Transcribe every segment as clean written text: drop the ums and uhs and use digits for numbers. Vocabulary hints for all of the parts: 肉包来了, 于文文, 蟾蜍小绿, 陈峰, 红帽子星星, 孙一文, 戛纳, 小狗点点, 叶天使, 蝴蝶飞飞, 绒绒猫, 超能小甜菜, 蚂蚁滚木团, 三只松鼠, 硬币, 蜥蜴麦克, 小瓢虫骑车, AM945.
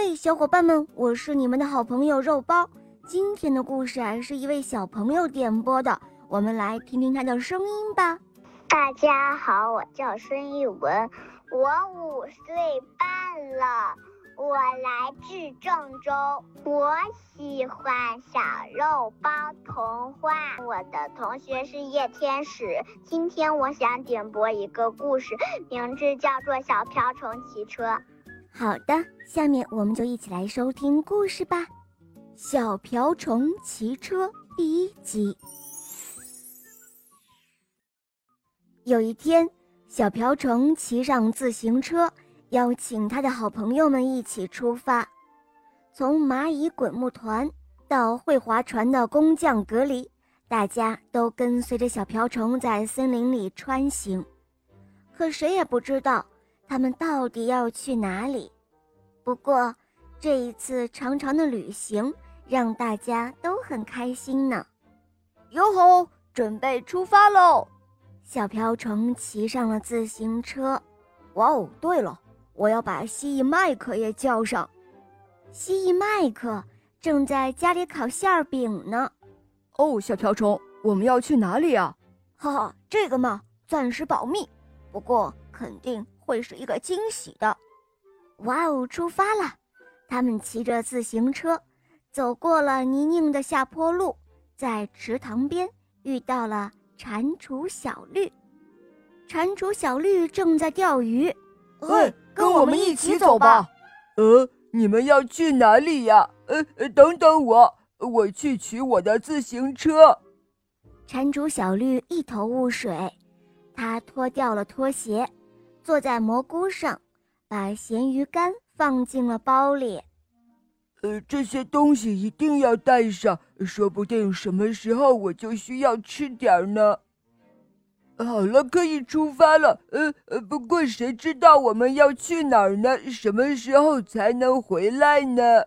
嘿，小伙伴们，我是你们的好朋友肉包。今天的故事是一位小朋友点播的，我们来听听他的声音吧。大家好，我叫孙一文，我5岁半了，我来自郑州，我喜欢小肉包童话。我的同学是叶天使，今天我想点播一个故事，名字叫做《小瓢虫骑车》。好的，下面我们就一起来收听故事吧。小瓢虫骑车第一集。有一天，小瓢虫骑上自行车，邀请他的好朋友们一起出发。从蚂蚁滚木团到会划船的工匠格里，大家都跟随着小瓢虫在森林里穿行。可谁也不知道他们到底要去哪里？不过，这一次长长的旅行让大家都很开心呢。哟吼，准备出发喽！小瓢虫骑上了自行车。哇哦，对了，我要把蜥蜴麦克也叫上。蜥蜴麦克正在家里烤馅饼呢。哦，小瓢虫，我们要去哪里啊？哈哈，这个嘛，暂时保密。不过，肯定会是一个惊喜的。哇哦，出发了！他们骑着自行车走过了泥泞的下坡路，在池塘边遇到了蟾蜍小绿。蟾蜍小绿正在钓鱼。哎，跟我们一起走吧。你们要去哪里呀？等等我去取我的自行车。蟾蜍小绿一头雾水，他脱掉了拖鞋，坐在蘑菇上，把咸鱼干放进了包里。这些东西一定要带上，说不定什么时候我就需要吃点呢。好了，可以出发了。不过谁知道我们要去哪儿呢？什么时候才能回来呢？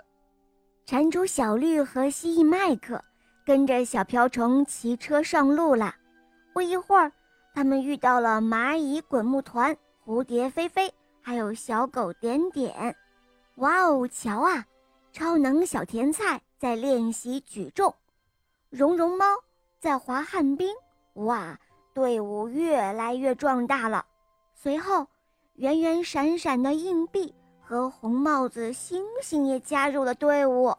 蟾蜍小绿和蜥蜴麦克跟着小瓢虫骑车上路了。不一会儿，他们遇到了蚂蚁滚木团、蝴蝶飞飞，还有小狗点点。哇哦，瞧啊，超能小甜菜在练习举重，绒绒猫在滑旱冰。哇，队伍越来越壮大了。随后，圆圆闪闪的硬币和红帽子星星也加入了队伍。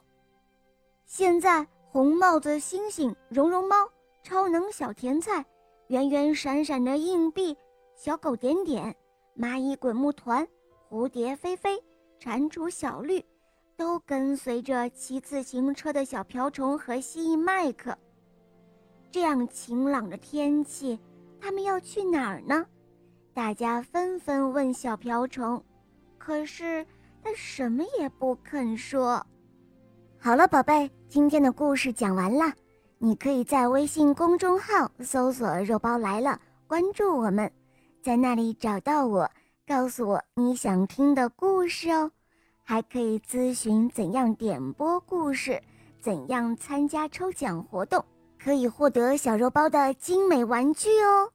现在，红帽子星星、绒绒猫、超能小甜菜、圆圆闪闪的硬币、小狗点点、蚂蚁滚木团、蝴蝶飞飞、蟾蜍小绿都跟随着骑自行车的小瓢虫和蜥蜴麦克。这样晴朗的天气，他们要去哪儿呢？大家纷纷问小瓢虫，可是他什么也不肯说。好了，宝贝，今天的故事讲完了。你可以在微信公众号搜索“肉包来了”，关注我们，在那里找到我，告诉我你想听的故事哦。还可以咨询怎样点播故事，怎样参加抽奖活动，可以获得小肉包的精美玩具哦。